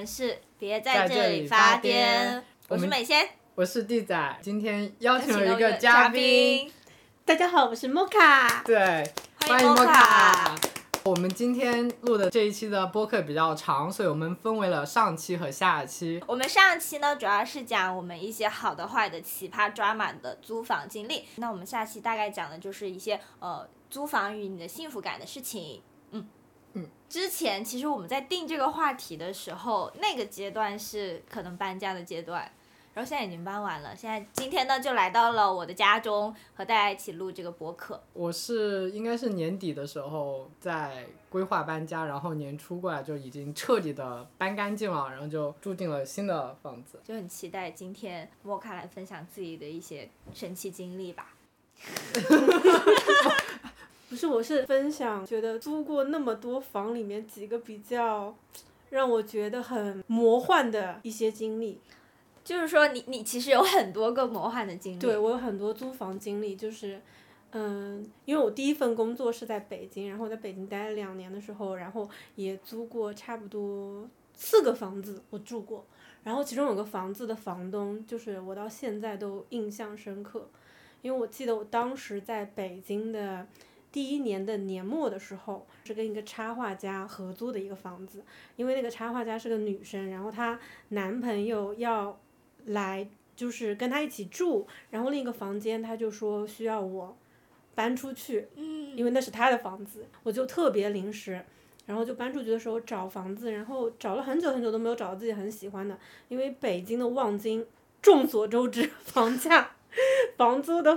们是别在这里发癫，我是美仙，我是弟仔，今天邀请了一个嘉宾。大家好，我是莫卡。对，欢迎莫卡。我们今天录的这一期的播客比较长，所以我们分为了上期和下期。我们上期呢主要是讲我们一些好的坏的奇葩抓马的租房经历，那我们下期大概讲的就是一些租房与你的幸福感的事情。之前其实我们在定这个话题的时候，那个阶段是可能搬家的阶段，然后现在已经搬完了，现在今天呢就来到了我的家中和大家一起录这个播客。我是应该是年底的时候在规划搬家，然后年初过来就已经彻底的搬干净了，然后就住进了新的房子，就很期待今天莫卡来分享自己的一些神奇经历吧。不是，我是分享觉得租过那么多房里面几个比较让我觉得很魔幻的一些经历。就是说你其实有很多个魔幻的经历。对，我有很多租房经历，就是因为我第一份工作是在北京，然后在北京待了2年的时候，然后也租过差不多4个房子我住过，然后其中有个房子的房东就是我到现在都印象深刻。因为我记得我当时在北京的第1年的年末的时候，是跟一个插画家合租的一个房子，因为那个插画家是个女生，然后她男朋友要来就是跟她一起住，然后另一个房间她就说需要我搬出去，因为那是她的房子，我就特别临时，然后就搬出去的时候找房子，然后找了很久很久都没有找到自己很喜欢的，因为北京的望京众所周知房租的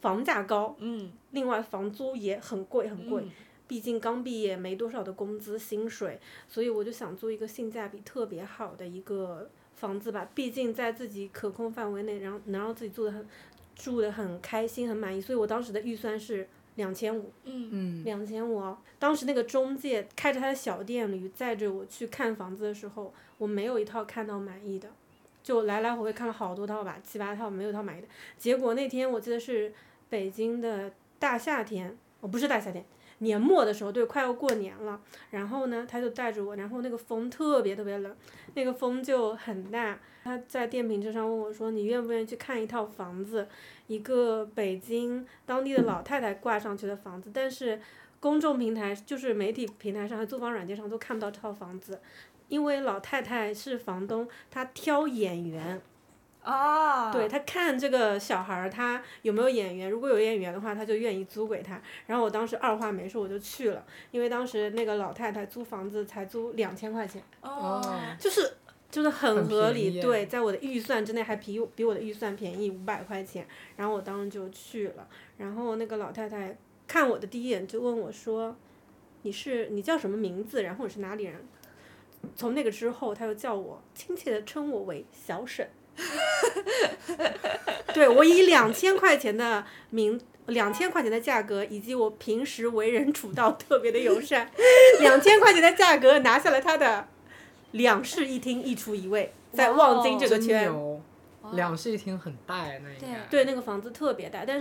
房价高，另外房租也很贵很贵，毕竟刚毕业没多少的工资薪水，所以我就想租一个性价比特别好的一个房子吧，毕竟在自己可控范围内，然后能让自己住得很开心很满意，所以我当时的预算是2500，2500。当时那个中介开着他的小电驴载着我去看房子的时候，我没有一套看到满意的，就来来回回看了好多套吧，7-8套没有套满意的。结果那天我记得是北京的年末的时候，对，快要过年了。然后呢，他就带着我，然后那个风特别特别冷，那个风就很大。他在电瓶车上问我说：“你愿不愿意去看一套房子？一个北京当地的老太太挂上去的房子，但是公众平台就是媒体平台上和租房软件上都看不到这套房子。”因为老太太是房东，她挑演员，对，她看这个小孩她有没有演员，如果有演员的话，她就愿意租给她。然后我当时二话没说我就去了，因为当时那个老太太租房子才租2000块钱，就是很合理，对，在我的预算之内，还比我的预算便宜500块钱。然后我当时就去了，然后那个老太太看我的第一眼就问我说：“你叫什么名字？然后你是哪里人？”从那个之后，他又叫我亲切的称我为小沈。对，我以2000块钱的价格，以及我平时为人处道特别的友善，2000块钱的价格拿下了他的2室1厅1厨1卫，在望京这个圈。2室1厅很大呀，那应该。对，那个房子特别大，但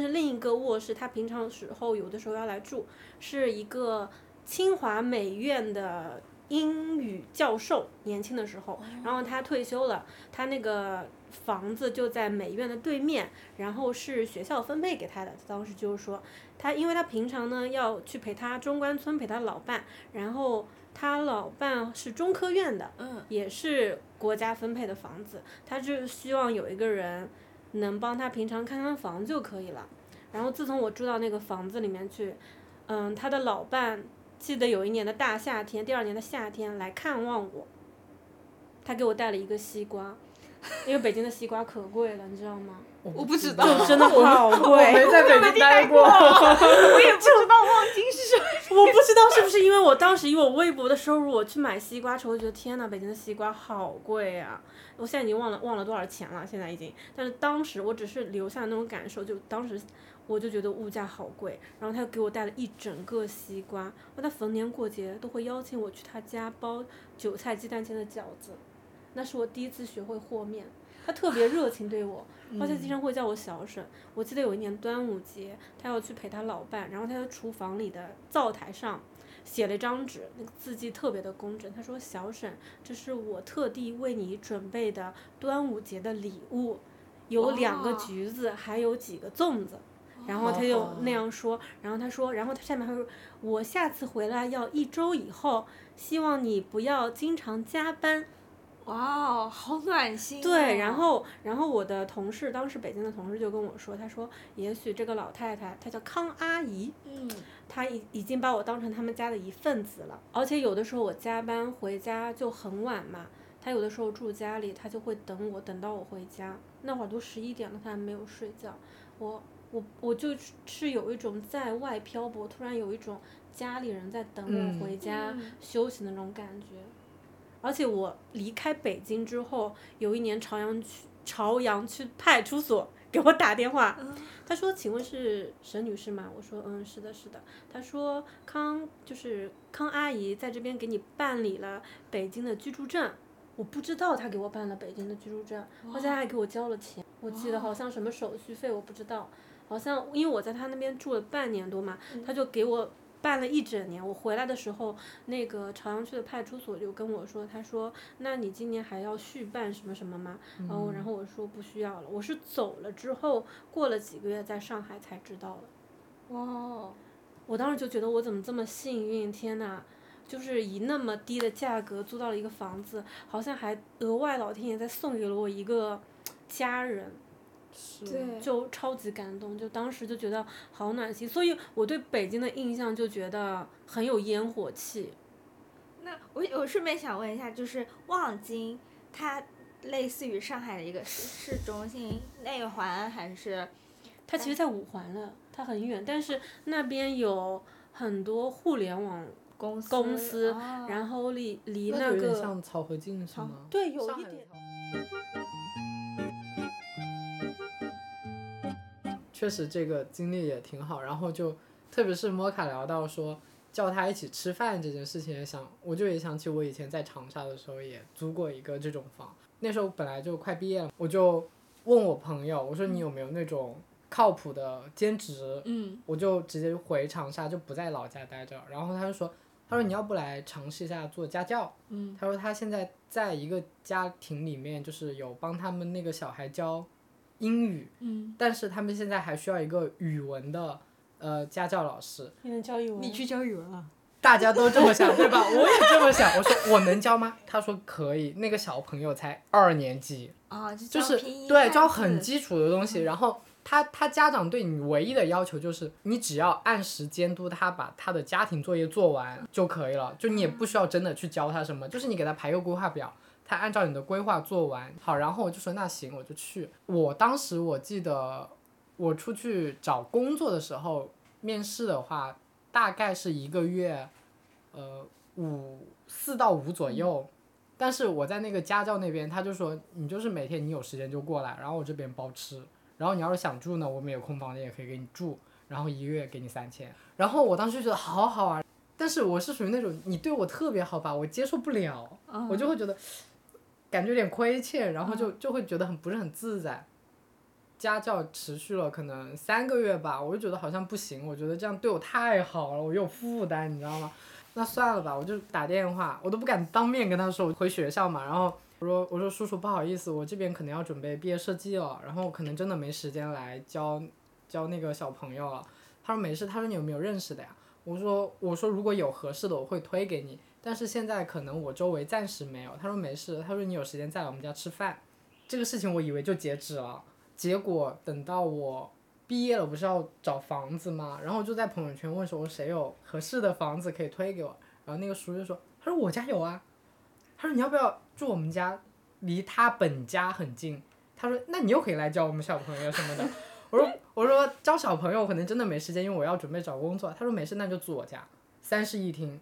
是另一个卧室，他平常时候有的时候要来住，是一个清华美院的英语教授，年轻的时候，然后他退休了，他那个房子就在美院的对面，然后是学校分配给他的。当时就是说他，因为他平常呢要去陪他中关村陪他老伴，然后他老伴是中科院的，也是国家分配的房子，他就希望有一个人能帮他平常看看房就可以了。然后自从我住到那个房子里面去，他的老伴记得有一年的大夏天，第2年的夏天来看望我，他给我带了一个西瓜，因为北京的西瓜可贵了，你知道吗？我不知道，就真的好贵，我没在北京待过，我也不知道望京是什么。我不知道是不是因为我当时以我微薄的收入，我去买西瓜时，我觉得天哪，北京的西瓜好贵啊！我现在已经忘了多少钱了，现在已经，但是当时我只是留下那种感受，就当时。我就觉得物价好贵，然后他又给我带了一整个西瓜。他逢年过节都会邀请我去他家包韭菜鸡蛋煎的饺子，那是我第一次学会和面。他特别热情对我，而且经常会叫我小沈。我记得有一年端午节，他要去陪他老伴，然后他在厨房里的灶台上写了一张纸，那个字迹特别的工整，他说小沈，这是我特地为你准备的端午节的礼物，有2个橘子，还有几个粽子。然后他就那样说，然后他说，然后他下面还说，我下次回来要1周以后，希望你不要经常加班。哇，好暖心、哦、对，然后我的同事，当时北京的同事就跟我说，他说也许这个老太太，她叫康阿姨，她已经把我当成他们家的一份子了，而且有的时候我加班回家就很晚嘛，她有的时候住家里，她就会等我，等到我回家，那会儿都11点了，她还没有睡觉，我就是有一种在外漂泊，突然有一种家里人在等我回家、休息的那种感觉。而且我离开北京之后，有一年朝阳区派出所给我打电话，他说请问是沈女士吗？我说是的是的。他说康阿姨在这边给你办理了北京的居住证。我不知道他给我办了北京的居住证，而且他还给我交了钱，我记得好像什么手续费我不知道，好像因为我在他那边住了半年多嘛，他就给我办了1整年。我回来的时候，那个朝阳区的派出所就跟我说，他说那你今年还要续办什么什么吗？然后我说不需要了，我是走了之后过了几个月在上海才知道了。哇，我当时就觉得我怎么这么幸运，天哪，就是以那么低的价格租到了一个房子，好像还额外老天爷再送给了我一个家人。对，就超级感动，就当时就觉得好暖心，所以我对北京的印象就觉得很有烟火气。那我顺便想问一下，就是望京，它类似于上海的一个市中心内环还是？它其实在5环了，它很远，但是那边有很多互联网公司、啊、然后离那个有点像草河泾是吗？对，有一点。确实这个经历也挺好，然后就特别是莫卡聊到说叫他一起吃饭这件事情，我也想起我以前在长沙的时候也租过一个这种房，那时候本来就快毕业了，我就问我朋友，我说你有没有那种靠谱的兼职，我就直接回长沙，就不在老家待着，然后他说你要不来尝试一下做家教，他说他现在在一个家庭里面，就是有帮他们那个小孩教英语，但是他们现在还需要一个语文的家教老师。你能教语文？你去教语文了？大家都这么想对吧？我也这么想，我说我能教吗？他说可以，那个小朋友才2年级啊、哦，就是对教很基础的东西，然后他家长对你唯一的要求就是你只要按时监督他把他的家庭作业做完就可以了，就你也不需要真的去教他什么，就是你给他排个规划表，他按照你的规划做完。好，然后我就说那行我就去。我当时我记得我出去找工作的时候，面试的话大概是1个月4到5左右，但是我在那个家教那边他就说你就是每天你有时间就过来，然后我这边包吃，然后你要是想住呢我们有空房间也可以给你住，然后1个月给你3000。然后我当时就觉得好好啊，但是我是属于那种你对我特别好吧我接受不了，我就会觉得感觉有点亏欠，然后就会觉得不是很自在。家教持续了可能3个月吧，我就觉得好像不行，我觉得这样对我太好了，我有负担你知道吗？那算了吧，我就打电话，我都不敢当面跟他说我回学校嘛，然后我说叔叔不好意思，我这边可能要准备毕业设计了，然后可能真的没时间来教那个小朋友了。他说没事，他说你有没有认识的呀？我说如果有合适的我会推给你，但是现在可能我周围暂时没有。他说没事，他说你有时间再来我们家吃饭。这个事情我以为就截止了，结果等到我毕业了不是要找房子吗，然后就在朋友圈问说谁有合适的房子可以推给我，然后那个叔就说，他说我家有啊，他说你要不要住我们家，离他本家很近，他说那你又可以来教我们小朋友什么的。我说教小朋友可能真的没时间，因为我要准备找工作。他说没事，那就住我家，3室1厅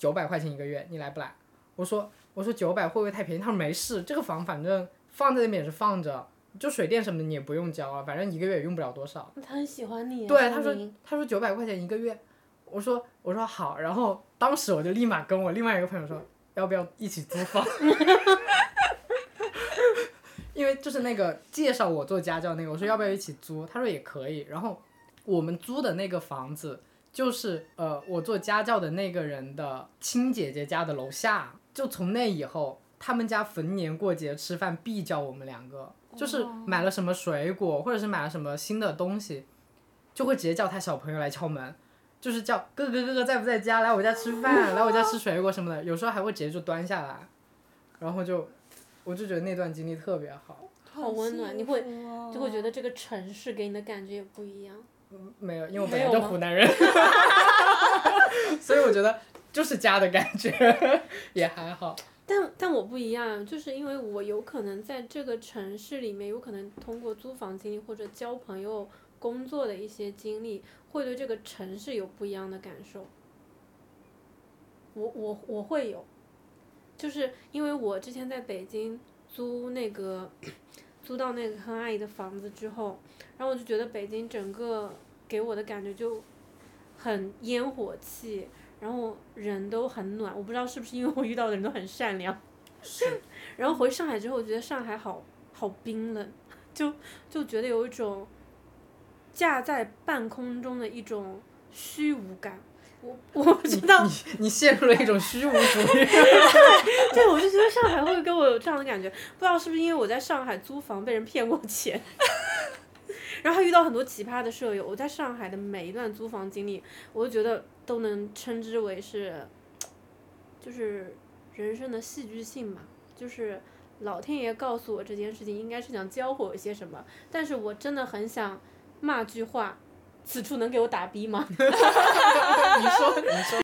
，900块钱1个月，你来不来？我说900会不会太便宜？他说没事，这个房反正放在那边也是放着，就水电什么的你也不用交啊，反正1个月也用不了多少。他很喜欢你、啊。对，他说900块钱1个月，我说好，然后当时我就立马跟我另外一个朋友说，要不要一起租房？因为就是那个介绍我做家教那个，我说要不要一起租，他说也可以。然后我们租的那个房子就是我做家教的那个人的亲姐姐家的楼下，就从那以后他们家逢年过节吃饭必叫我们两个，就是买了什么水果或者是买了什么新的东西就会直接叫他小朋友来敲门，就是叫哥哥哥哥在不在家，来我家吃饭，来我家吃水果什么的，有时候还会直接就端下来，然后就我就觉得那段经历特别好，好温暖。你会就会觉得这个城市给你的感觉也不一样。没有，因为我本来就湖南人所以我觉得就是家的感觉也还好。但我不一样，就是因为我有可能在这个城市里面有可能通过租房经历或者交朋友工作的一些经历会对这个城市有不一样的感受。我会有，就是因为我之前在北京租到那个康阿姨的房子之后，然后我就觉得北京整个给我的感觉就很烟火气，然后人都很暖，我不知道是不是因为我遇到的人都很善良是然后回上海之后我觉得上海好冰冷，就觉得有一种架在半空中的一种虚无感。我不知道你陷入了一种虚无主义对，我就觉得上海会给我有这样的感觉，不知道是不是因为我在上海租房被人骗过钱然后遇到很多奇葩的舍友，我在上海的每一段租房经历我就觉得都能称之为是就是人生的戏剧性嘛，就是老天爷告诉我这件事情应该是想教会我一些什么，但是我真的很想骂句话，此处能给我打逼吗你说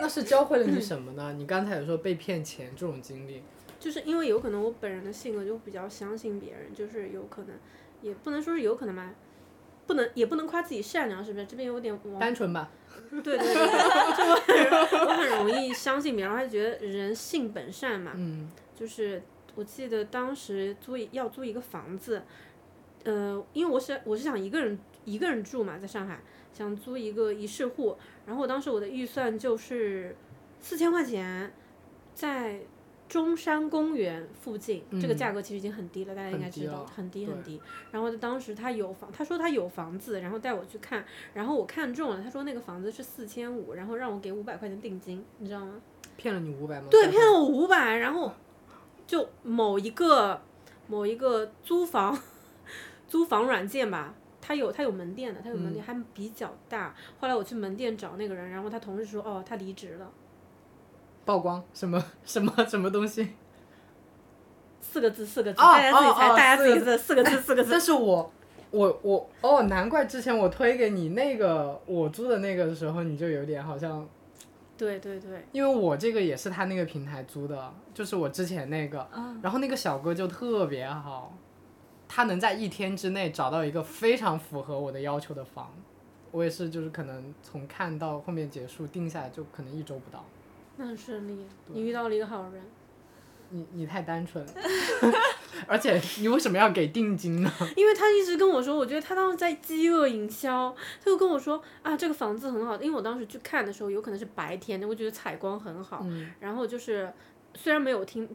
那是教会了你什么呢？你刚才有说被骗钱这种经历，就是因为有可能我本人的性格就比较相信别人，就是有可能也不能说是有可能吧，不能也不能夸自己善良，是不是这边有点单纯吧对我很容易相信别人，还觉得人性本善嘛。就是我记得当时要租一个房子，因为我是想一个人住嘛，在上海想租一个一室户，然后当时我的预算就是4000块钱，在中山公园附近，这个价格其实已经很低了，大家应该知道很低。然后当时他说他有房子，然后带我去看，然后我看中了，他说那个房子是4500，然后让我给500块钱定金，你知道吗？骗了你500吗？对，骗了我500，然后就某一个租房软件吧，它有门店的，还比较大。后来我去门店找那个人，然后他同事说哦，他离职了。曝光什么东西？4个字，大家自己猜，大家自己猜，4个字。但是我哦，难怪之前我推给你那个我租的那个的时候，你就有点好像。对，因为我这个也是他那个平台租的，就是我之前那个，然后那个小哥就特别好。他能在1天之内找到一个非常符合我的要求的房，我也是就是可能从看到后面结束定下来就可能1周不到。那很顺利，你遇到了一个好人。你太单纯了而且你为什么要给定金呢？因为他一直跟我说，我觉得他当时在饥饿营销，他就跟我说啊这个房子很好，因为我当时去看的时候有可能是白天，我觉得采光很好，然后就是虽然没有厅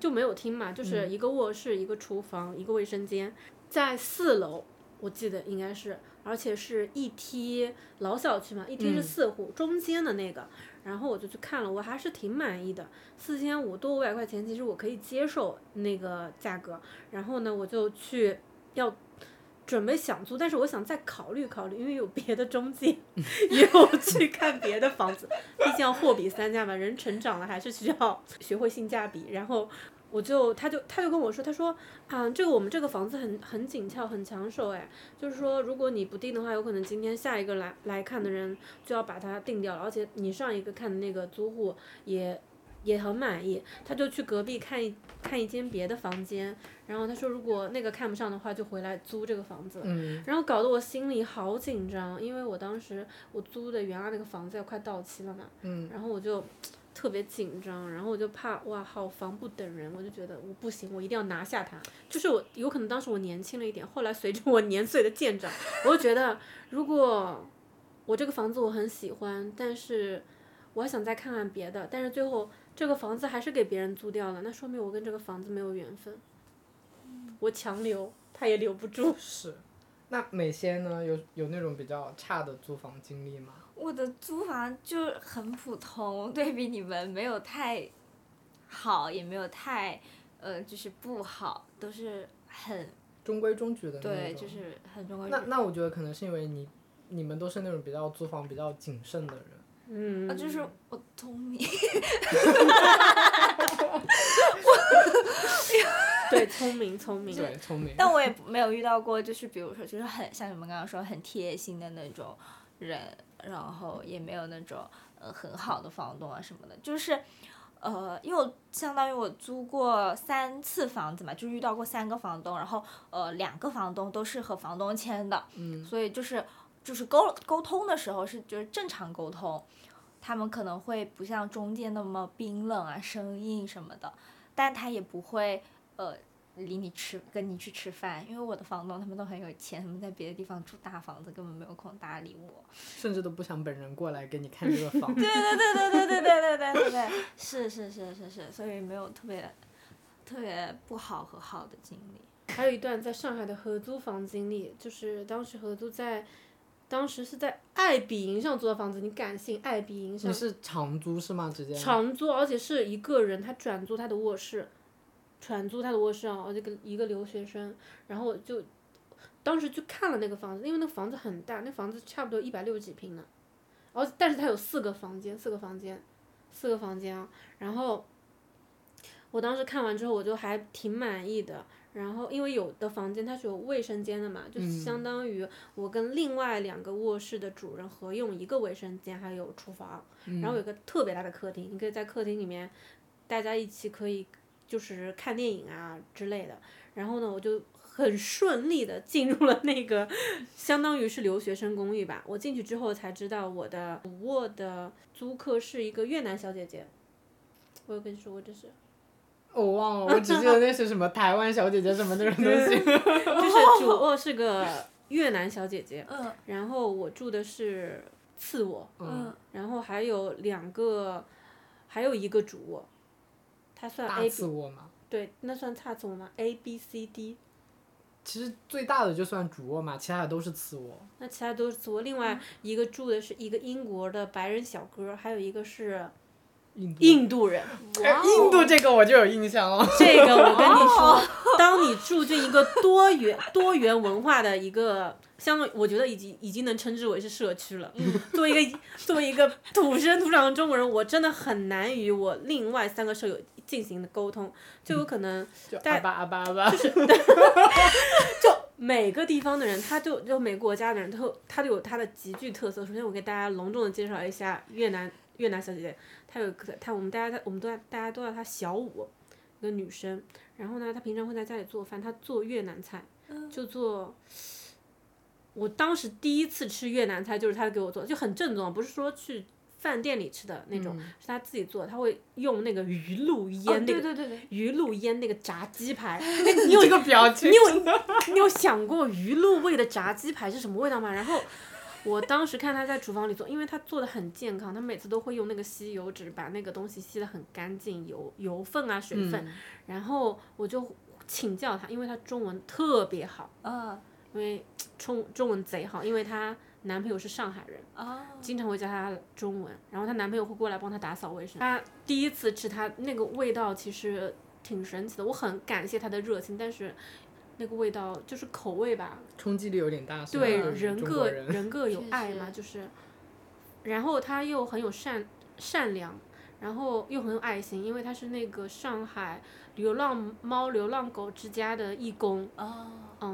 嘛，就是一个卧室，一个厨房，一个卫生间，在4楼，我记得应该是，而且是一梯，老小区嘛，一梯是4户，中间的那个，然后我就去看了，我还是挺满意的，4500多500块钱，其实我可以接受那个价格。然后呢，我就去要准备想租，但是我想再考虑考虑，因为有别的中介也有去看别的房子，毕竟要货比三家嘛，人成长了还是需要学会性价比。然后。他就跟我说，他说啊，这个我们这个房子很紧俏，很抢手哎，就是说如果你不定的话，有可能今天下一个来看的人就要把它定掉了，而且你上一个看的那个租户也很满意，他就去隔壁看一间别的房间，然后他说如果那个看不上的话，就回来租这个房子，然后搞得我心里好紧张，因为我当时我租的原来那个房子快到期了嘛，然后我就。特别紧张，然后我就怕哇，好房不等人，我就觉得我不行，我一定要拿下它。就是我有可能当时我年轻了一点，后来随着我年岁的渐长，我就觉得如果我这个房子我很喜欢，但是我还想再看看别的，但是最后这个房子还是给别人租掉了，那说明我跟这个房子没有缘分，我强留他也留不住。是，那美仙呢，有那种比较差的租房经历吗？我的租房就很普通，对比你们没有太好，也没有太就是不好，都是很中规中矩的那种。对，就是很中规中矩。那我觉得可能是因为你们都是那种比较租房比较谨慎的人。嗯。就是我聪明。对，聪明。对，聪明。但我也没有遇到过，就是比如说，就是很像你们刚刚说很贴心的那种人，然后也没有那种很好的房东啊什么的，就是。因为我相当于我租过3次房子嘛，就遇到过3个房东，然后2个房东都是和房东签的，所以就是沟通的时候是就是正常沟通，他们可能会不像中间那么冰冷啊生硬什么的，但他也不会跟你去吃饭，因为我的房东他们都很有钱，他们在别的地方住大房子，根本没有空搭理我，甚至都不想本人过来给你看这个房子。对，是，所以没有特别特别不好和好的经历。还有一段在上海的合租房经历，就是当时合租在。当时是在爱彼迎上租的房子，你敢信？爱彼迎上。你是长租是吗？直接长租，而且是一个人，他转租他的卧室啊，一个留学生，然后就当时就看了那个房子，因为那个房子很大，那房子差不多160几平呢，然后但是他有四个房间啊，然后我当时看完之后我就还挺满意的。然后因为有的房间它是有卫生间的嘛，就相当于我跟另外2个卧室的主人合用一个卫生间还有厨房，然后有个特别大的客厅，你可以在客厅里面大家一起可以就是看电影啊之类的。然后呢我就很顺利的进入了那个相当于是留学生公寓吧。我进去之后才知道我的主卧的租客是一个越南小姐姐，我有跟你说过这是我忘了，我只记得那是什么台湾小姐姐什么这种东西。就是主卧是个越南小姐姐，然后我住的是次卧，然后还有2个，还有一个主卧，它算 A 次卧吗？对，那算大次卧吗 ？A B C D。其实最大的就算主卧嘛，其他的都是次卧。那其他都是次卧，另外一个住的是一个英国的白人小哥，还有一个是。印度人、wow ，印度这个我就有印象了。这个我跟你说，当你住进一个多元文化的一个，像我觉得已经能称之为是社区了。作为一个土生土长的中国人，我真的很难与我另外3个舍友进行的沟通，就有可能就阿巴，就是就每个地方的人，他就每个国家的人，他有他的极具特色。首先，我给大家隆重的介绍一下越南小姐姐，她有个她，我们大家都叫她小五，一个女生。然后呢，她平常会在家里做饭，她做越南菜，就做。我当时第一次吃越南菜就是她给我做，就很正宗，不是说去饭店里吃的那种，是她自己做。她会用那个鱼露腌那个，对，鱼露腌那个炸鸡排。你有这个表情，你有想过鱼露味的炸鸡排是什么味道吗？然后。我当时看他在厨房里做，因为他做的很健康，他每次都会用那个吸油纸把那个东西吸得很干净，油分啊水分，然后我就请教他，因为他中文特别好，因为中文贼好，因为他男朋友是上海人，经常会教他中文，然后他男朋友会过来帮他打扫卫生。他第一次吃，他那个味道其实挺神奇的，我很感谢他的热情，但是那个味道就是口味吧，冲击力有点大。对，人各有爱嘛，就是，然后他又很有善良，然后又很有爱心，因为他是那个上海流浪猫、流浪狗之家的义工。哦。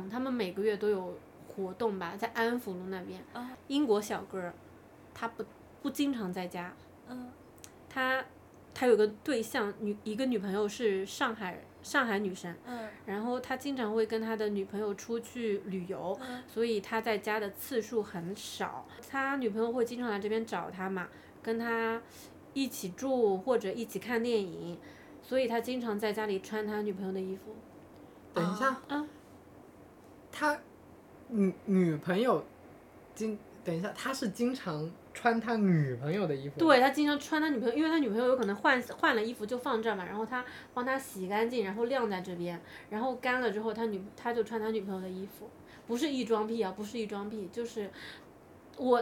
他们每个月都有活动吧，在安福路那边。哦。英国小哥，他不经常在家。嗯。他有个对象，一个女朋友是上海女生，然后他经常会跟他的女朋友出去旅游，所以他在家的次数很少。他女朋友会经常来这边找他嘛，跟他一起住或者一起看电影，所以他经常在家里穿他女朋友的衣服。等一下，他女朋友，他是经常穿他女朋友的衣服，对，他经常穿他女朋友，因为他女朋友有可能换了衣服就放这儿嘛，然后他帮他洗干净，然后晾在这边，然后干了之后他就穿他女朋友的衣服，不是异装癖啊，不是异装癖，就是我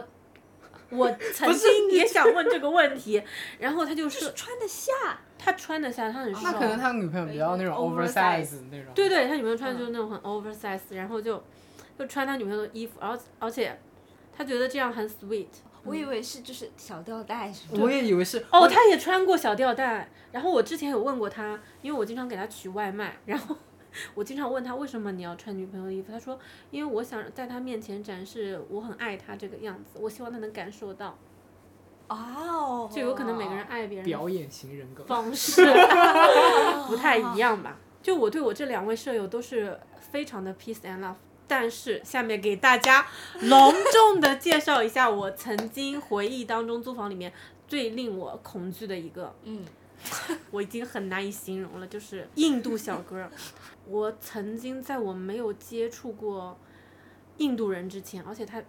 曾经也想问这个问题，然后他就是穿得下，他穿得下，他很瘦，那可能他女朋友比较那种 oversize 那种，对对，他女朋友穿的就是那种很 oversize，然后就穿他女朋友的衣服，而且他觉得这样很 sweet。我以为是就是小吊带什么的，我也以为是哦，他也穿过小吊带。然后我之前有问过他，因为我经常给他取外卖，然后我经常问他为什么你要穿女朋友的衣服，他说因为我想在他面前展示我很爱他这个样子，我希望他能感受到。哦，就有可能每个人爱别人表演型人格方式不太一样吧。就我对我这两位舍友都是非常的 peace and love。但是下面给大家隆重的介绍一下我曾经回忆当中租房里面最令我恐惧的一个，我已经很难以形容了，就是印度小哥。我曾经在我没有接触过印度人之前，而且他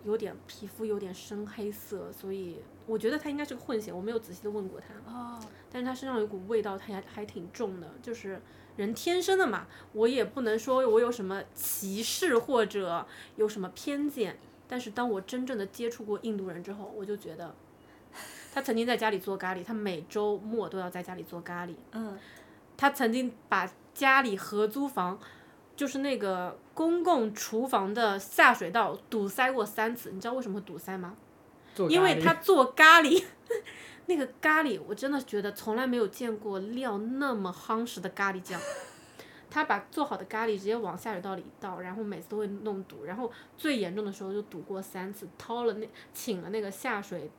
皮肤有点深黑色，所以我觉得他应该是个混血，我没有仔细的问过他，但是他身上有一股味道，他还挺重的，就是人天生的嘛，我也不能说我有什么歧视或者有什么偏见，但是当我真正的接触过印度人之后，我就觉得他曾经在家里做咖喱，他每周末都要在家里做咖喱，他曾经把家里合租房就是那个公共厨房的下水道堵塞过3次，你知道为什么堵塞吗？因为他做咖喱那个咖喱我真的觉得从来没有见过料那么夯实的咖喱酱，他把做好的咖喱直接往下水道里倒，然后每次都会弄堵，然后最严重的时候就堵过3次，请了那个下水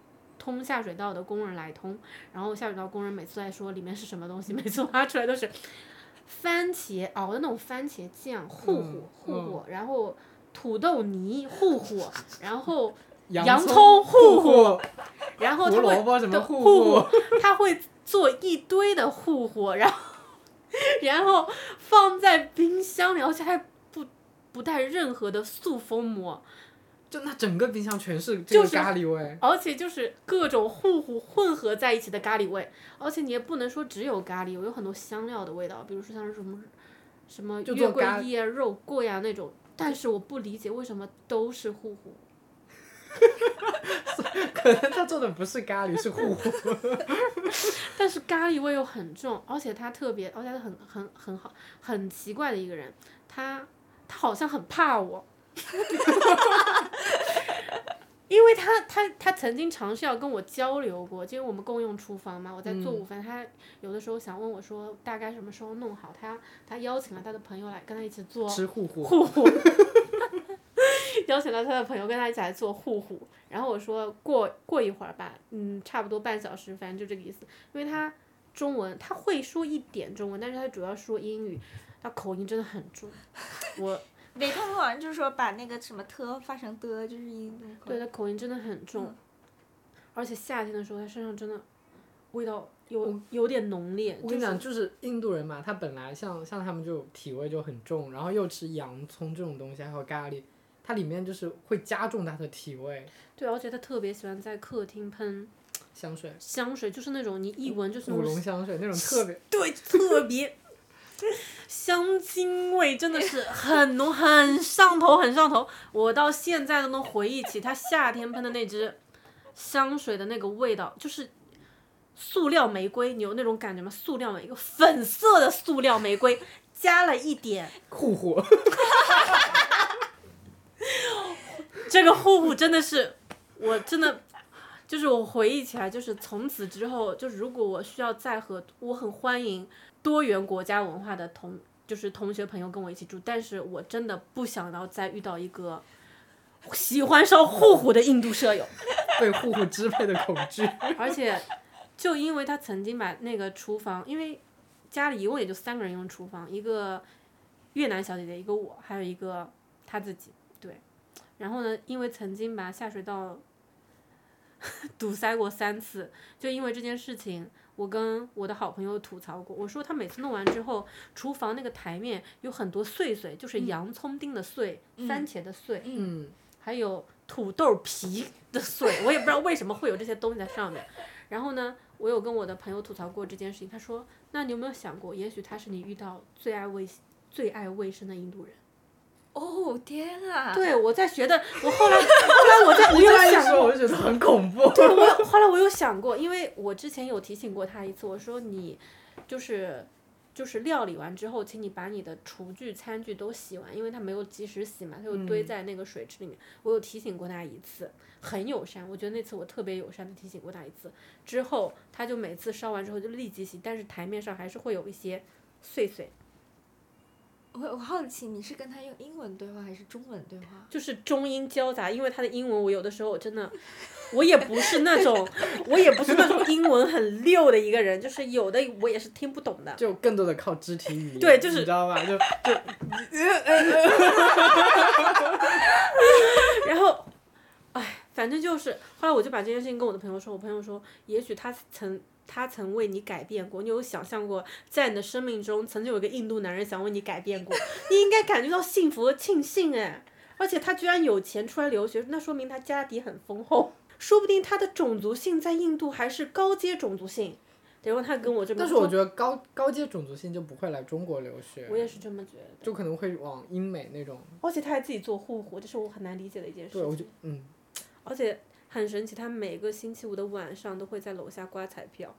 道的工人来通，然后下水道工人每次在说里面是什么东西，每次挖出来都是番茄熬的那种番茄酱糊糊，然后土豆泥糊，然后洋葱糊，然后他会胡萝卜什么糊，他会做一堆的糊，然后放在冰箱里，而且还不带任何的塑封膜，就那整个冰箱全是这个咖喱味，而且就是各种糊混合在一起的咖喱味，而且你也不能说只有咖喱，有很多香料的味道，比如说像是什么月桂叶、肉桂啊那种，但是我不理解为什么都是糊。可能他做的不是咖喱，是糊但是咖喱味又很重，而且他很好，很奇怪的一个人，他好像很怕我因为他曾经尝试要跟我交流过，因为我们共用厨房嘛，我在做午饭，他有的时候想问我说大概什么时候弄好，他邀请了他的朋友来跟他一起做吃糊邀请了他的朋友跟他一起来做糊，然后我说过一会儿吧，差不多半小时，反正就这个意思。因为他中文他会说一点中文，但是他主要说英语，他口音真的很重。我维特好像就是说把那个什么特发成的，就是印度口音。对，他口音真的很重，而且夏天的时候他身上真的味道有点浓烈。我跟你讲，就是印度人嘛，他本来像他们就体味就很重，然后又吃洋葱这种东西，还有咖喱。它里面就是会加重它的体味，对，而且他特别喜欢在客厅喷香水，就是那种你一闻就是古龙香水那种，特别对，特别香精味真的是很浓，很上头。我到现在都能回忆起他夏天喷的那支香水的那个味道，就是塑料玫瑰，你有那种感觉吗？塑料玫瑰，粉色的塑料玫瑰，加了一点糊这个糊真的是，我真的就是我回忆起来，就是从此之后，就是如果我需要我很欢迎多元国家文化的就是同学朋友跟我一起住，但是我真的不想要再遇到一个喜欢烧糊的印度舍友，被糊支配的恐惧。而且就因为他曾经把那个厨房，因为家里一共也就3个人用厨房，一个越南小姐姐，一个我，还有一个他自己。然后呢，因为曾经把下水道堵塞过3次，就因为这件事情，我跟我的好朋友吐槽过，我说他每次弄完之后，厨房那个台面有很多碎，就是洋葱丁的碎、番茄的碎，还有土豆皮的碎，我也不知道为什么会有这些东西在上面。然后呢，我有跟我的朋友吐槽过这件事情，他说：“那你有没有想过，也许他是你遇到最爱卫生的印度人？”哦天啊！对，我在学的，我后来我有想过，我就觉得很恐怖。对，我后来我有想过，因为我之前有提醒过他一次，我说你就是料理完之后，请你把你的厨具、餐具都洗完，因为他没有及时洗嘛，他就堆在那个水池里面。我有提醒过他一次，很友善，我觉得那次我特别友善的提醒过他一次。之后他就每次烧完之后就立即洗，但是台面上还是会有一些碎碎。我好奇你是跟他用英文对话还是中文对话？就是中英交杂，因为他的英文我有的时候我真的，我也不是那种英文很溜的一个人，就是有的我也是听不懂的。就更多的靠肢体语言。对，就是你知道吧？就然后，哎，反正就是后来我就把这件事情跟我的朋友说，我朋友说，也许他曾为你改变过，你有想象过在你的生命中曾经有一个印度男人想为你改变过，你应该感觉到幸福和庆幸哎！而且他居然有钱出来留学，那说明他家底很丰厚，说不定他的种族性在印度还是高阶种族性。然后他跟我这么说，但是我觉得高阶种族性就不会来中国留学，我也是这么觉得，就可能会往英美那种。而且他还自己做护肤，这是我很难理解的一件事情。对，我就而且很神奇，他每个星期五的晚上都会在楼下刮彩票。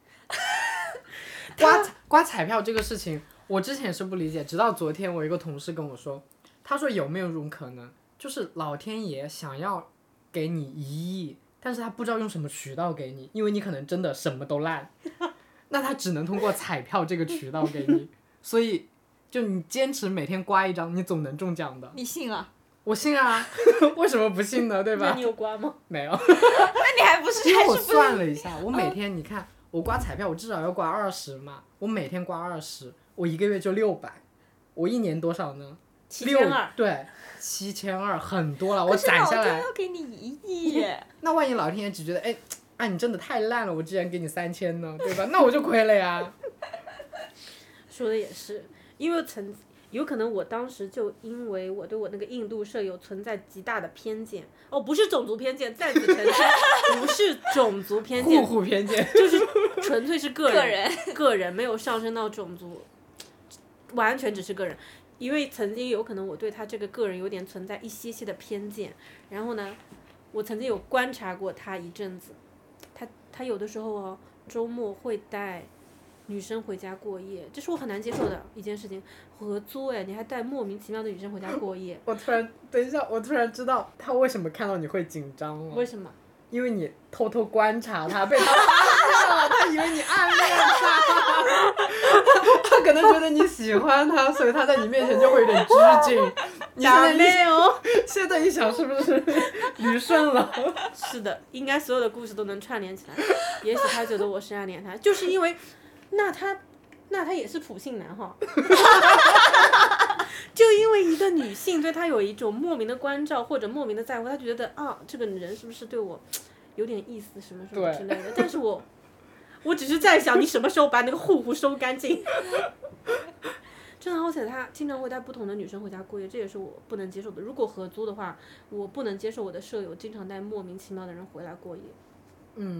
刮彩票这个事情，我之前也是不理解，直到昨天我一个同事跟我说，他说有没有一种可能，就是老天爷想要给你1亿，但是他不知道用什么渠道给你，因为你可能真的什么都烂，那他只能通过彩票这个渠道给你，所以就你坚持每天刮一张，你总能中奖的。你信啊？我信啊，为什么不信呢？对吧？那你有刮吗？没有。那你还不是？因为我算了一下，我每天你看，我刮彩票，我至少要刮20嘛。我每天刮20，我一个月就600，我一年多少呢？7200。对，7200很多了，我攒下来。可是老天要给你1亿。那万一老天爷只觉得，哎，你真的太烂了，我之前给你3000呢，对吧？那我就亏了呀。说的也是，因为有可能我当时就因为我对我那个印度舍友存在极大的偏见，哦，不是种族偏见，在此澄清，不是种族偏见，户户偏见，就是纯粹是个人没有上升到种族，完全只是个人，因为曾经有可能我对他这个个人有点存在一些些的偏见，然后呢，我曾经有观察过他一阵子，他有的时候哦，周末会带女生回家过夜，这是我很难接受的一件事情。合租哎，你还带莫名其妙的女生回家过夜。我突然知道他为什么看到你会紧张了。为什么？因为你偷偷观察他，被他发现了，他以为你暗恋他，他可能觉得你喜欢他，所以他在你面前就会有点拘谨。现在一想是不是捋顺了？是的，应该所有的故事都能串联起来。也许他觉得我是暗恋他，就是因为。那他也是普信男哈，就因为一个女性对他有一种莫名的关照或者莫名的在乎，他觉得啊，这个人是不是对我有点意思什么什么之类的。但是我只是在想，你什么时候把那个户户收干净？真的，而且他经常会带不同的女生回家过夜，这也是我不能接受的。如果合租的话，我不能接受我的舍友经常带莫名其妙的人回来过夜。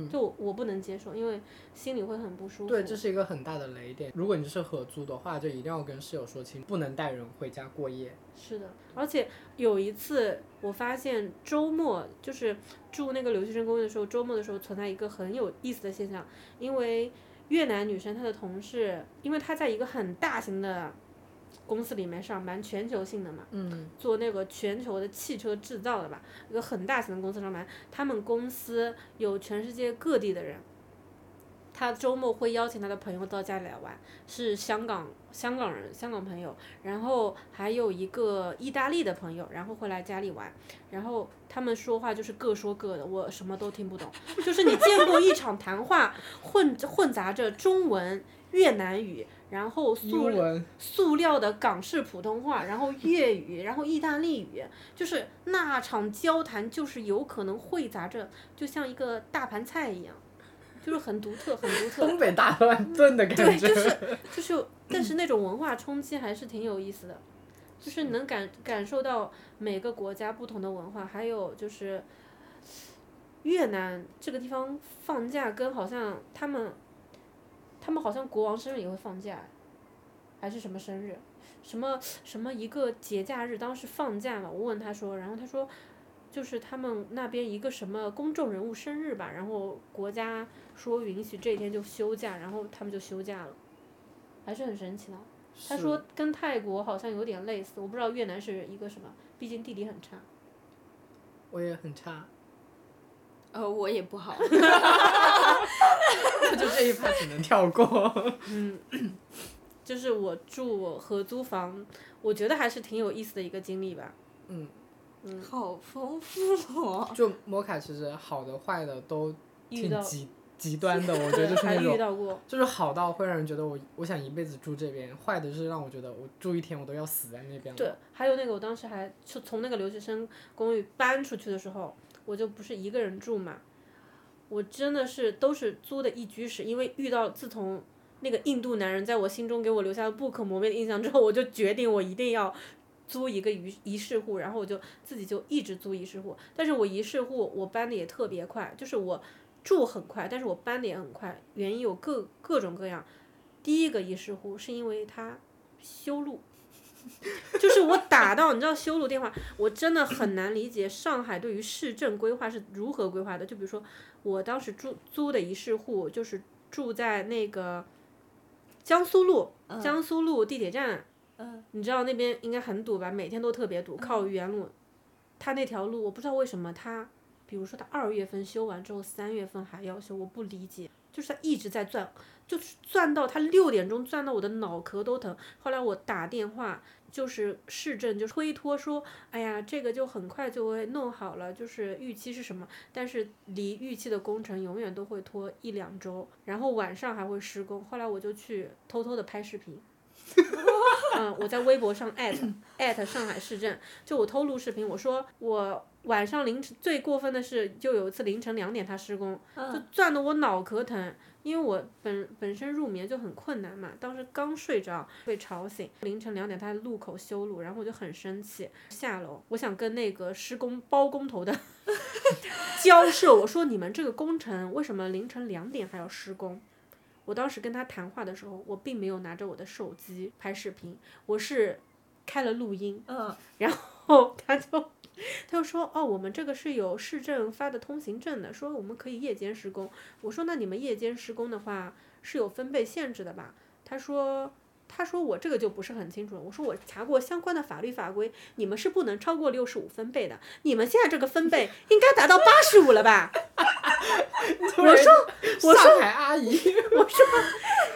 就我不能接受，因为心里会很不舒服。对，这是一个很大的雷点。如果你是合租的话，就一定要跟室友说清，不能带人回家过夜。是的，而且有一次我发现周末就是住那个留学生公寓的时候，周末的时候存在一个很有意思的现象，因为越南女生她的同事，因为她在一个很大型的公司里面上班，全球性的嘛，做那个全球的汽车制造的吧，一个很大型的公司上班，他们公司有全世界各地的人，他周末会邀请他的朋友到家里来玩，是香港人，香港朋友，然后还有一个意大利的朋友，然后会来家里玩，然后他们说话就是各说各的，我什么都听不懂，就是你见过一场谈话混杂着中文、越南语，然后塑料的港式普通话，然后粤语，然后意大利语，就是那场交谈就是有可能混杂着，就像一个大盘菜一样，就是很独特。东北大乱炖的感觉。对，就是，但是那种文化冲击还是挺有意思的。就是能感受到每个国家不同的文化。还有就是越南这个地方放假跟好像他们好像国王生日也会放假，还是什么生日什么一个节假日，当时放假嘛，我问他说，然后他说就是他们那边一个什么公众人物生日吧，然后国家说允许这一天就休假，然后他们就休假了，还是很神奇的。他说跟泰国好像有点类似，我不知道越南是一个什么，毕竟地理很差。我也很差。我也不好。就这一趴只能跳过。嗯，就是我住我合租房，我觉得还是挺有意思的一个经历吧。嗯，好丰富哦。就摩卡其实好的坏的都挺极端的，我觉得就是那种遇到过，就是好到会让人觉得我想一辈子住这边，坏的是让我觉得我住一天我都要死在那边了。对，还有那个我当时还就从那个留学生公寓搬出去的时候，我就不是一个人住嘛，我真的是都是租的一居室，因为遇到自从那个印度男人在我心中给我留下了不可磨灭的印象之后，我就决定我一定要租一个一室户，然后我就自己就一直租一室户。但是我一室户我搬的也特别快，就是我住很快，但是我搬的也很快，原因有各种各样。第一个一室户是因为他修路，就是我打到你知道修路电话，我真的很难理解上海对于市政规划是如何规划的。就比如说我当时租的一室户就是住在那个江苏路地铁站，你知道那边应该很堵吧，每天都特别堵，靠原路，他那条路我不知道为什么他。比如说他2月份修完之后3月份还要修，我不理解，就是他一直在钻，就是钻到他6点钟，钻到我的脑壳都疼。后来我打电话就是市政就推脱说，哎呀这个就很快就会弄好了，就是预期是什么，但是离预期的工程永远都会拖1-2周，然后晚上还会施工。后来我就去偷偷的拍视频我在微博上@上海市政，就我偷录视频，我说我晚上最过分的是就有一次凌晨2点他施工，就钻得我脑壳疼，因为我本身入眠就很困难嘛，当时刚睡着被吵醒，凌晨2点他在路口修路，然后我就很生气下楼，我想跟那个施工包工头的交涉，我说你们这个工程为什么凌晨2点还要施工。我当时跟他谈话的时候我并没有拿着我的手机拍视频，我是开了录音，然后他就说哦，我们这个是有市政发的通行证的，说我们可以夜间施工。我说那你们夜间施工的话是有分贝限制的吧？他说我这个就不是很清楚了。我说我查过相关的法律法规，你们是不能超过65分贝的，你们现在这个分贝应该达到85了吧？我说上海阿姨，我说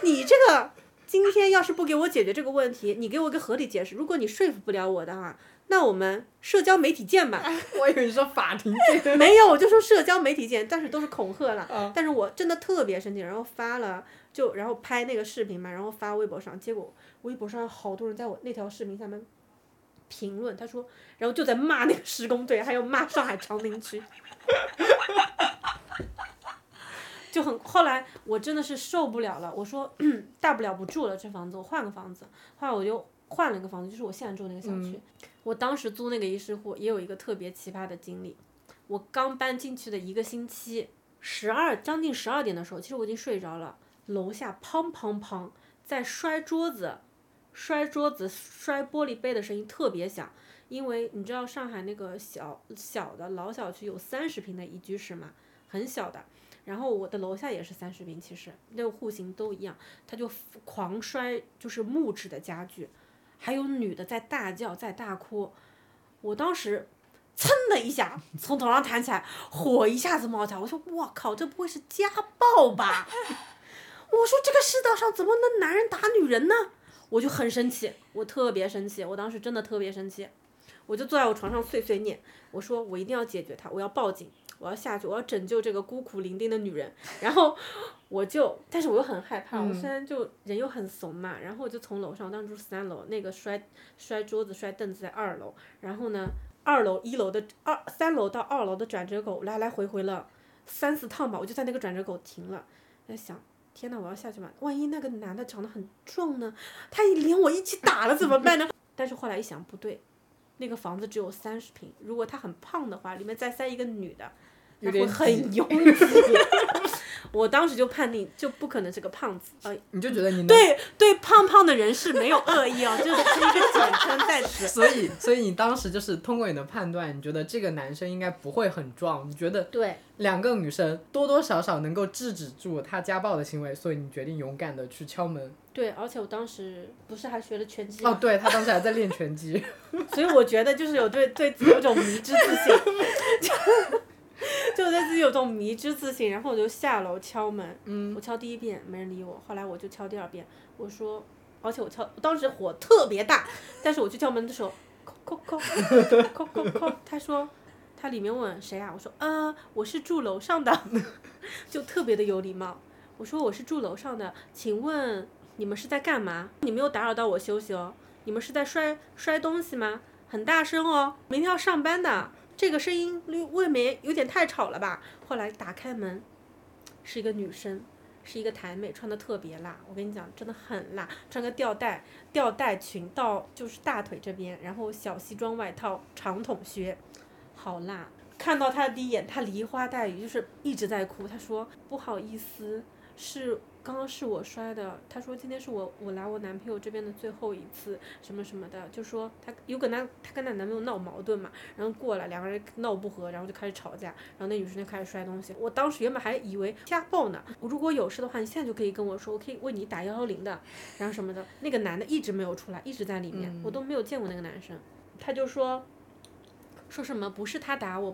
你这个今天要是不给我解决这个问题，你给我一个合理解释，如果你说服不了我的话，那我们社交媒体见吧。我以为你说法庭见。没有，我就说社交媒体见，但是都是恐吓了。但是我真的特别生气，然后发了，就然后拍那个视频嘛，然后发微博上，结果微博上好多人在我那条视频下面评论，他说，然后就在骂那个施工队，还有骂上海长宁区。就很，后来我真的是受不了了，我说大不了不住了这房子，我换个房子。后来我就换了一个房子，就是我现在住那个小区。我当时租那个一室户也有一个特别奇葩的经历。我刚搬进去的一个星期，将近12点的时候，其实我已经睡着了，楼下砰砰砰在摔桌子摔玻璃杯的声音特别响。因为你知道上海那个小的老小区有30平的一居室嘛，很小的，然后我的楼下也是30平，其实那个户型都一样，他就狂摔，就是木质的家具，还有女的在大叫在大哭。我当时噌的一下从头上弹起来，火一下子冒起来，我说哇靠，这不会是家暴吧？我说这个世道上怎么能男人打女人呢？我就很生气，我特别生气，我当时真的特别生气，我就坐在我床上碎碎念，我说我一定要解决他，我要报警，我要下去，我要拯救这个孤苦伶仃的女人。然后我就，但是我又很害怕，我虽然就人又很怂嘛，然后我就从楼上，我当时住3楼，那个摔桌子摔凳子在2楼，然后呢3楼到2楼的转折口来来回回了3-4趟吧，我就在那个转折口停了，在想天哪，我要下去嘛，万一那个男的长得很壮呢，他连我一起打了怎么办呢？但是后来一想不对，那个房子只有30平，如果他很胖的话，里面再塞一个女的，那会很拥挤。我当时就判定就不可能是个胖子，你就觉得你对胖胖的人是没有恶意哦，就是一个简称在此。所以你当时就是通过你的判断，你觉得这个男生应该不会很壮，你觉得对两个女生多多少少能够制止住他家暴的行为，所以你决定勇敢的去敲门。对，而且我当时不是还学了拳击吗？哦，对，他当时还在练拳击。所以我觉得就是对自己有种迷之自信。就对自己有种迷之自信，然后我就下楼敲门，我敲第一遍没人理我，后来我就敲第二遍，我说，而且我当时火特别大，但是我去敲门的时候，叩叩叩，他里面问谁啊？我说我是住楼上的，就特别的有礼貌。我说我是住楼上的，请问你们是在干嘛？你没有打扰到我休息哦，你们是在摔东西吗？很大声哦，明天要上班的。这个声音未免有点太吵了吧。后来打开门，是一个女生，是一个台妹，穿的特别辣，我跟你讲真的很辣，穿个吊带裙到就是大腿这边，然后小西装外套，长筒靴，好辣。看到她的第一眼，她梨花带雨，就是一直在哭。她说不好意思，是刚刚是我摔的，她说今天是我来我男朋友这边的最后一次什么什么的，就说她有跟她男朋友闹矛盾嘛，然后过来两个人闹不和，然后就开始吵架，然后那女生就开始摔东西。我当时原本还以为家暴呢，我如果有事的话你现在就可以跟我说，我可以为你打110的，然后什么的。那个男的一直没有出来，一直在里面，我都没有见过那个男生。他就说什么不是他打我，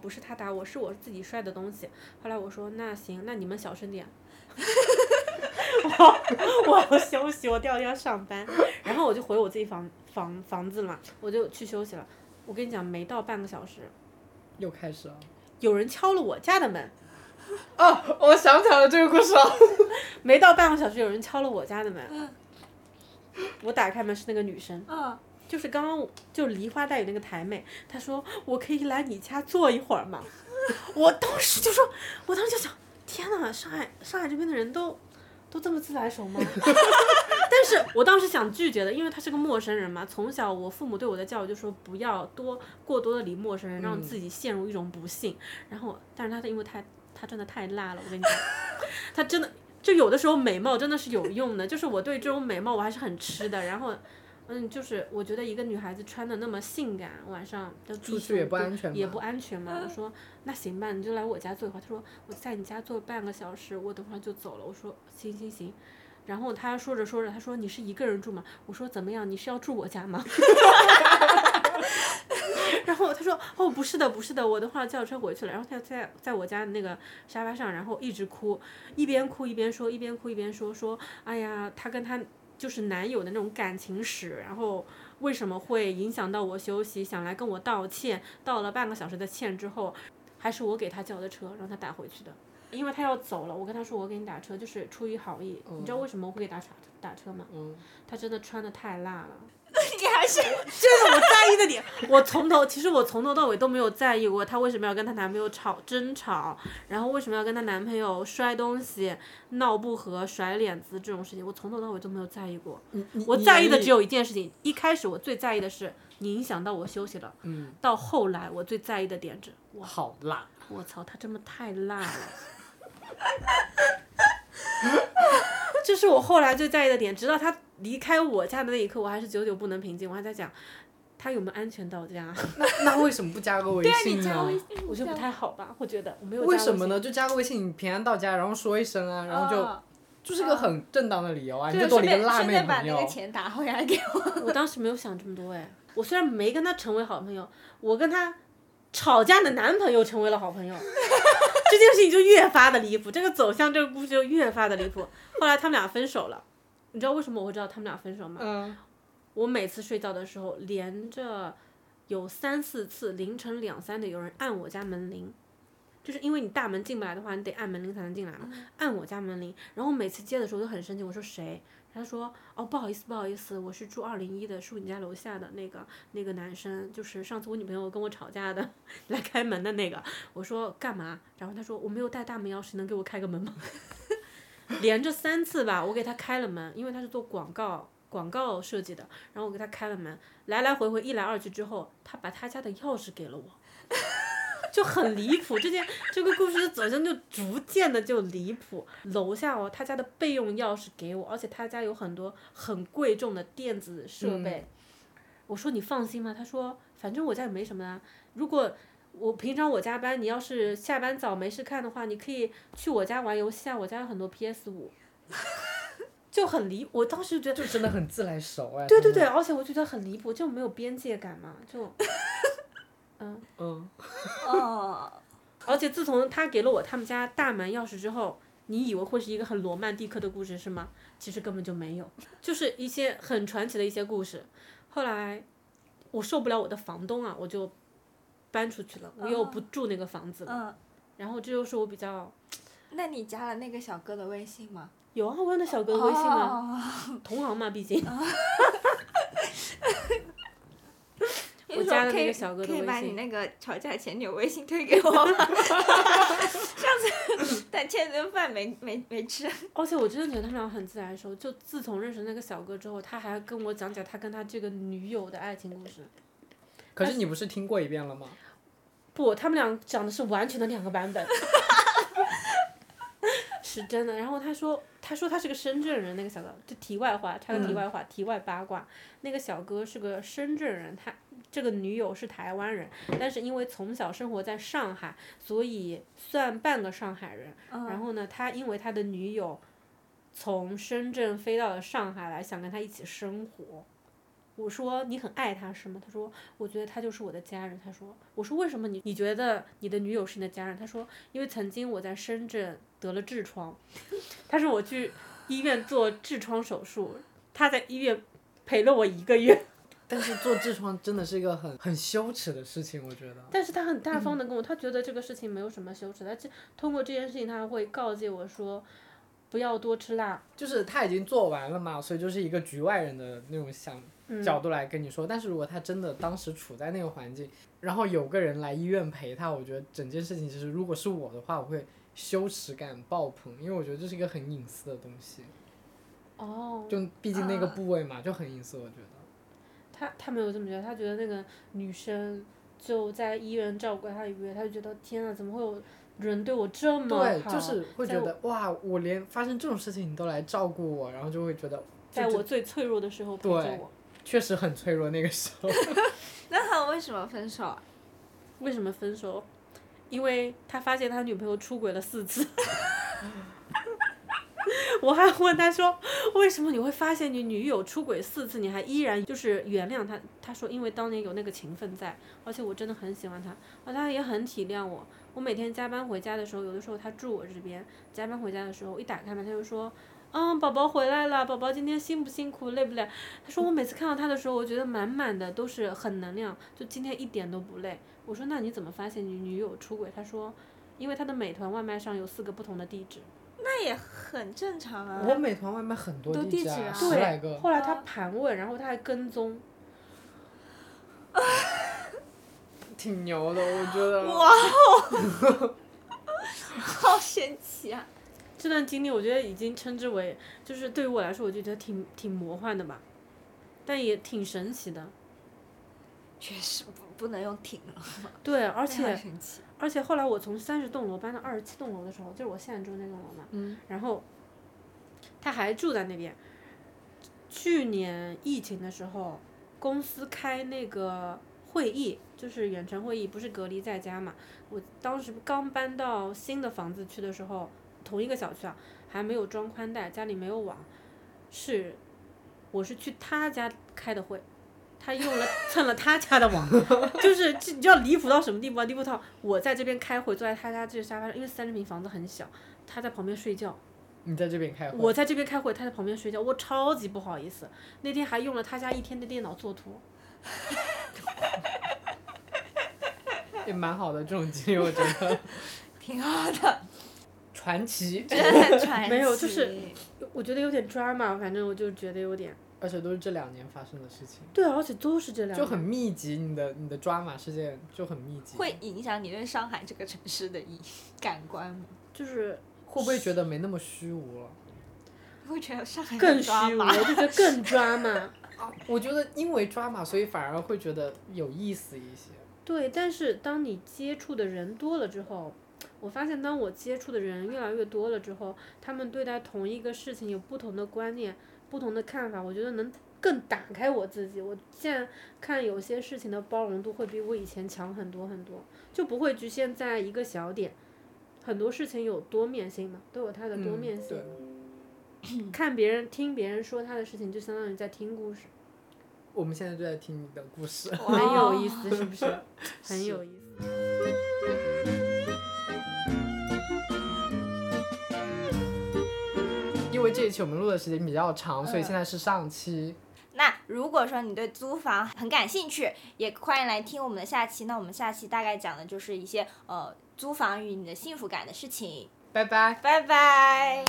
是我自己摔的东西。后来我说那行，那你们小声点。我要休息，我第二天要上班，然后我就回我自己房子嘛，我就去休息了。我跟你讲，没到半个小时又开始了，有人敲了我家的门。哦，我想起来了这个故事。没到半个小时有人敲了我家的门，我打开门是那个女生，就是刚刚就梨花带雨那个台妹。她说我可以来你家坐一会儿吗？我当时就想天哪，上海这边的人都这么自来熟吗？但是我当时想拒绝的，因为他是个陌生人嘛。从小我父母对我的教育就说不要过多的理陌生人，让自己陷入一种不幸。然后，但是他因为他真的太辣了，我跟你讲，他真的就有的时候美貌真的是有用的，就是我对这种美貌我还是很吃的。然后，就是我觉得一个女孩子穿的那么性感，晚上就出去也不安全，嘛。我说那行吧，你就来我家坐一会儿。他说我在你家坐半个小时，我等会儿就走了。我说行。然后他说着，他说你是一个人住吗？我说怎么样，你是要住我家吗？然后他说哦不是的，我等会儿叫车回去了。然后他在我家那个沙发上，然后一直哭，一边哭一边说说哎呀，他跟他就是男友的那种感情史，然后为什么会影响到我休息，想来跟我道歉，道了半个小时的歉之后，还是我给他叫的车让他打回去的，因为他要走了，我跟他说我给你打车，就是出于好意。你知道为什么我会给他打车吗？他真的穿得太辣了。你还是真的我在意的点，我从头到尾都没有在意过她为什么要跟她男朋友争吵，然后为什么要跟她男朋友摔东西、闹不和、甩脸子这种事情，我从头到尾都没有在意过。我在意的只有一件事情，一开始我最在意的是你影响到我休息了，到后来我最在意的点是，哇，好辣！我操，她真的太辣了。这是我后来最在意的点，直到他离开我家的那一刻，我还是久久不能平静。我还在讲他有没有安全到家。那为什么不加个微信呢？我觉得不太好吧，我觉得我没有加微信。为什么呢？就加个微信，你平安到家，然后说一声啊，然后就是个很正当的理由啊。你就多了一个辣妹朋友。顺便把那个钱打回来给我。我当时没有想这么多哎，我虽然没跟他成为好朋友，我跟他吵架的男朋友成为了好朋友。这件事情就越发的离谱，这个走向这个故事就越发的离谱。后来他们俩分手了，你知道为什么我会知道他们俩分手吗？我每次睡觉的时候，连着有3-4次凌晨2-3点有人按我家门铃，就是因为你大门进不来的话，你得按门铃才能进来嘛，按我家门铃。然后每次接的时候都很生气，我说谁？他说哦不好意思，我是住201的，是你家楼下的那个男生，就是上次我女朋友跟我吵架的来开门的那个。我说干嘛？然后他说我没有带大门钥匙，能给我开个门吗？连着3次吧，我给他开了门，因为他是做广告。广告设计的，然后我给他开了门，来来回回一来二去之后，他把他家的钥匙给了我，就很离谱。这个故事的走向就逐渐的就离谱。楼下哦，他家的备用钥匙给我，而且他家有很多很贵重的电子设备。我说你放心吗？他说反正我家也没什么啊，如果我平常我加班，你要是下班早没事看的话，你可以去我家玩游戏啊，我家有很多 PS5。就很离，我当时觉得就真的很自来熟哎。对对对，而且我觉得很离谱，就没有边界感嘛，就。而且自从他给了我他们家大门钥匙之后，你以为会是一个很罗曼蒂克的故事是吗？其实根本就没有，就是一些很传奇的一些故事。后来我受不了我的房东啊，我就搬出去了，我又不住那个房子了。然后这就是我比较。那你加了那个小哥的微信吗？有啊，我有那小哥的微信啊，同行嘛，毕竟。我加了那个小哥的微信，可以把你那个吵架前女友微信推给我吗？上次但欠顿饭没吃。而且我真的觉得他们俩很自然熟，就自从认识那个小哥之后，他还跟我讲解他跟他这个女友的爱情故事。可是你不是听过一遍了吗？不，他们俩讲的是完全的两个版本。是真的。然后他说他是个深圳人，那个小哥，就题外话，插个题外话，题外八卦，那个小哥是个深圳人，他这个女友是台湾人，但是因为从小生活在上海，所以算半个上海人。然后呢，他因为他的女友从深圳飞到了上海来，想跟他一起生活。我说你很爱他是吗？他说我觉得他就是我的家人。他说，我说为什么你觉得你的女友是你的家人？他说因为曾经我在深圳得了痔疮，他说我去医院做痔疮手术，他在医院陪了我1个月。但是做痔疮真的是一个很羞耻的事情，我觉得。但是他很大方的跟我，他觉得这个事情没有什么羞耻，他通过这件事情他会告诫我说不要多吃辣，就是他已经做完了嘛，所以就是一个局外人的那种想角度来跟你说。但是如果他真的当时处在那个环境，然后有个人来医院陪他，我觉得整件事情其实如果是我的话，我会羞耻感爆棚，因为我觉得这是一个很隐私的东西。就毕竟那个部位嘛，就很隐私。我觉得他没有这么觉得，他觉得那个女生就在医院照顾他1个月，他就觉得天哪，怎么会有人对我这么好。对，就是会觉得哇，我连发生这种事情你都来照顾我，然后就会觉得在我最脆弱的时候陪着我。确实很脆弱那个时候。那他为什么分手啊？为什么分手？因为他发现他女朋友出轨了4次。我还问他说为什么你会发现你女友出轨4次你还依然就是原谅他？他说因为当年有那个情分在，而且我真的很喜欢他，而他也很体谅我。我每天加班回家的时候，有的时候他住我这边，加班回家的时候一打开门他就说宝宝回来了，宝宝今天辛不辛苦累不累？他说我每次看到他的时候我觉得满满的都是很能量，就今天一点都不累。我说那你怎么发现你女友出轨？他说因为他的美团外卖上有4个不同的地址。那也很正常啊，我美团外卖很多地址啊，10来个。后来他盘问，然后他还跟踪。挺牛的，我觉得。哇哦！好神奇啊！这段经历我觉得已经称之为，就是对于我来说，我就觉得挺魔幻的吧，但也挺神奇的。确实不能用挺了。对，而且后来我从30栋楼搬到27栋楼的时候，就是我现在住那栋楼嘛。然后，他还住在那边。去年疫情的时候，公司开那个会议。就是远程会议，不是隔离在家嘛？我当时刚搬到新的房子去的时候，同一个小区啊，还没有装宽带，家里没有网，我是去他家开的会，他蹭了他家的网，就是你知道离谱到什么地步啊？离谱到我在这边开会，坐在他家这个沙发上，因为30平房子很小，他在旁边睡觉。你在这边开会？我在这边开会，他在旁边睡觉，我超级不好意思。那天还用了他家1天的电脑做图。也蛮好的这种经历，我觉得挺好的，传奇，真的很传奇。没有，就是我觉得有点drama，反正我就觉得有点。而且都是这2年发生的事情。对，而且都是这2年。就很密集，你的drama事件就很密集。会影响你对上海这个城市的感官吗？就是会不会觉得没那么虚无了？会觉得上海更虚无，我就觉得更抓嘛。我觉得因为抓嘛，所以反而会觉得有意思一些。对，但是当你接触的人多了之后，我发现当我接触的人越来越多了之后，他们对待同一个事情有不同的观念、不同的看法，我觉得能更打开我自己。我现在看有些事情的包容度会比我以前强很多很多，就不会局限在一个小点。很多事情有多面性嘛，都有它的多面性。看别人、听别人说他的事情，就相当于在听故事。我们现在就在听你的故事，很有意思，是不是？很有意思。因为这一期我们录的时间比较长，所以现在是上期。那如果说你对租房很感兴趣，也欢迎来听我们的下期。那我们下期大概讲的就是一些租房与你的幸福感的事情。拜拜，拜拜。